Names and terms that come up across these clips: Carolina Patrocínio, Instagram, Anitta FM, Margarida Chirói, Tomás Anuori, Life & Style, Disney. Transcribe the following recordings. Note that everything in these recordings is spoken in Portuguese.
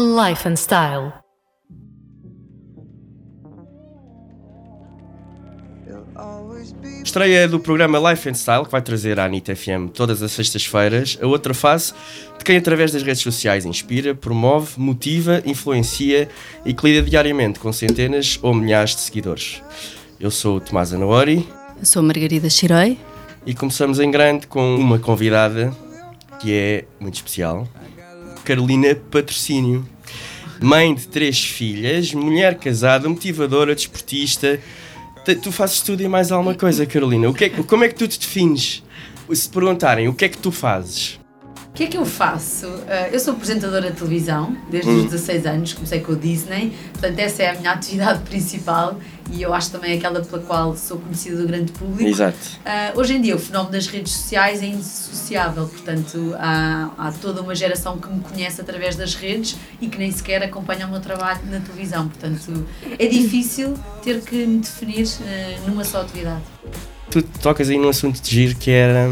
Life and Style. Estreia do programa Life and Style, que vai trazer à Anitta FM todas as sextas-feiras a outra face de quem através das redes sociais inspira, promove, motiva, influencia e que lida diariamente com centenas ou milhares de seguidores. Eu sou o Tomás Anuori. Eu sou a Margarida Chirói. E começamos em grande com uma convidada que é muito especial, Carolina Patrocínio. Mãe de 3 filhas, mulher casada, motivadora, desportista. Tu fazes tudo e mais alguma coisa, Carolina. Como é que tu te defines? Se perguntarem, o que é que tu fazes? O que é que eu faço? Eu sou apresentadora de televisão, desde os 16 anos, comecei com o Disney, portanto essa é a minha atividade principal e eu acho também aquela pela qual sou conhecida do grande público. Exato. Hoje em dia o fenómeno das redes sociais é indissociável, portanto há toda uma geração que me conhece através das redes e que nem sequer acompanha o meu trabalho na televisão, portanto é difícil ter que me definir numa só atividade. Tu tocas aí num assunto de giro que era...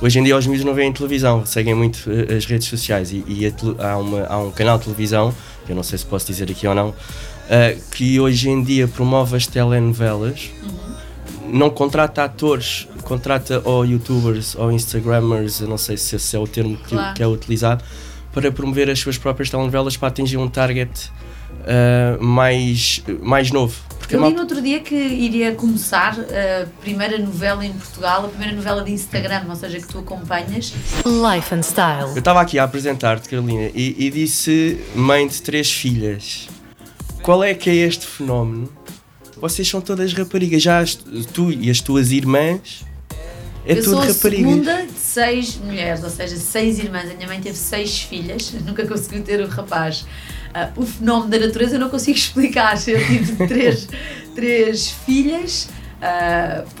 Hoje em dia os miúdos não veem televisão, seguem muito as redes sociais há um canal de televisão, que eu não sei se posso dizer aqui ou não, que hoje em dia promove as telenovelas, não contrata atores, contrata ou youtubers ou instagrammers, eu não sei se esse é o termo que é utilizado, para promover as suas próprias telenovelas para atingir um target mais novo. Eu li no outro dia que iria começar a primeira novela em Portugal, a primeira novela de Instagram, ou seja, que tu acompanhas. Life and Style. Eu estava aqui a apresentar-te, Carolina, e disse mãe de 3 filhas. Qual é que é este fenómeno? Vocês são todas raparigas, já tu e as tuas irmãs... Eu sou a segunda de 6 mulheres, ou seja, 6 irmãs. A minha mãe teve 6 filhas, nunca conseguiu ter um rapaz. O fenómeno da natureza eu não consigo explicar. Eu tive 3 filhas.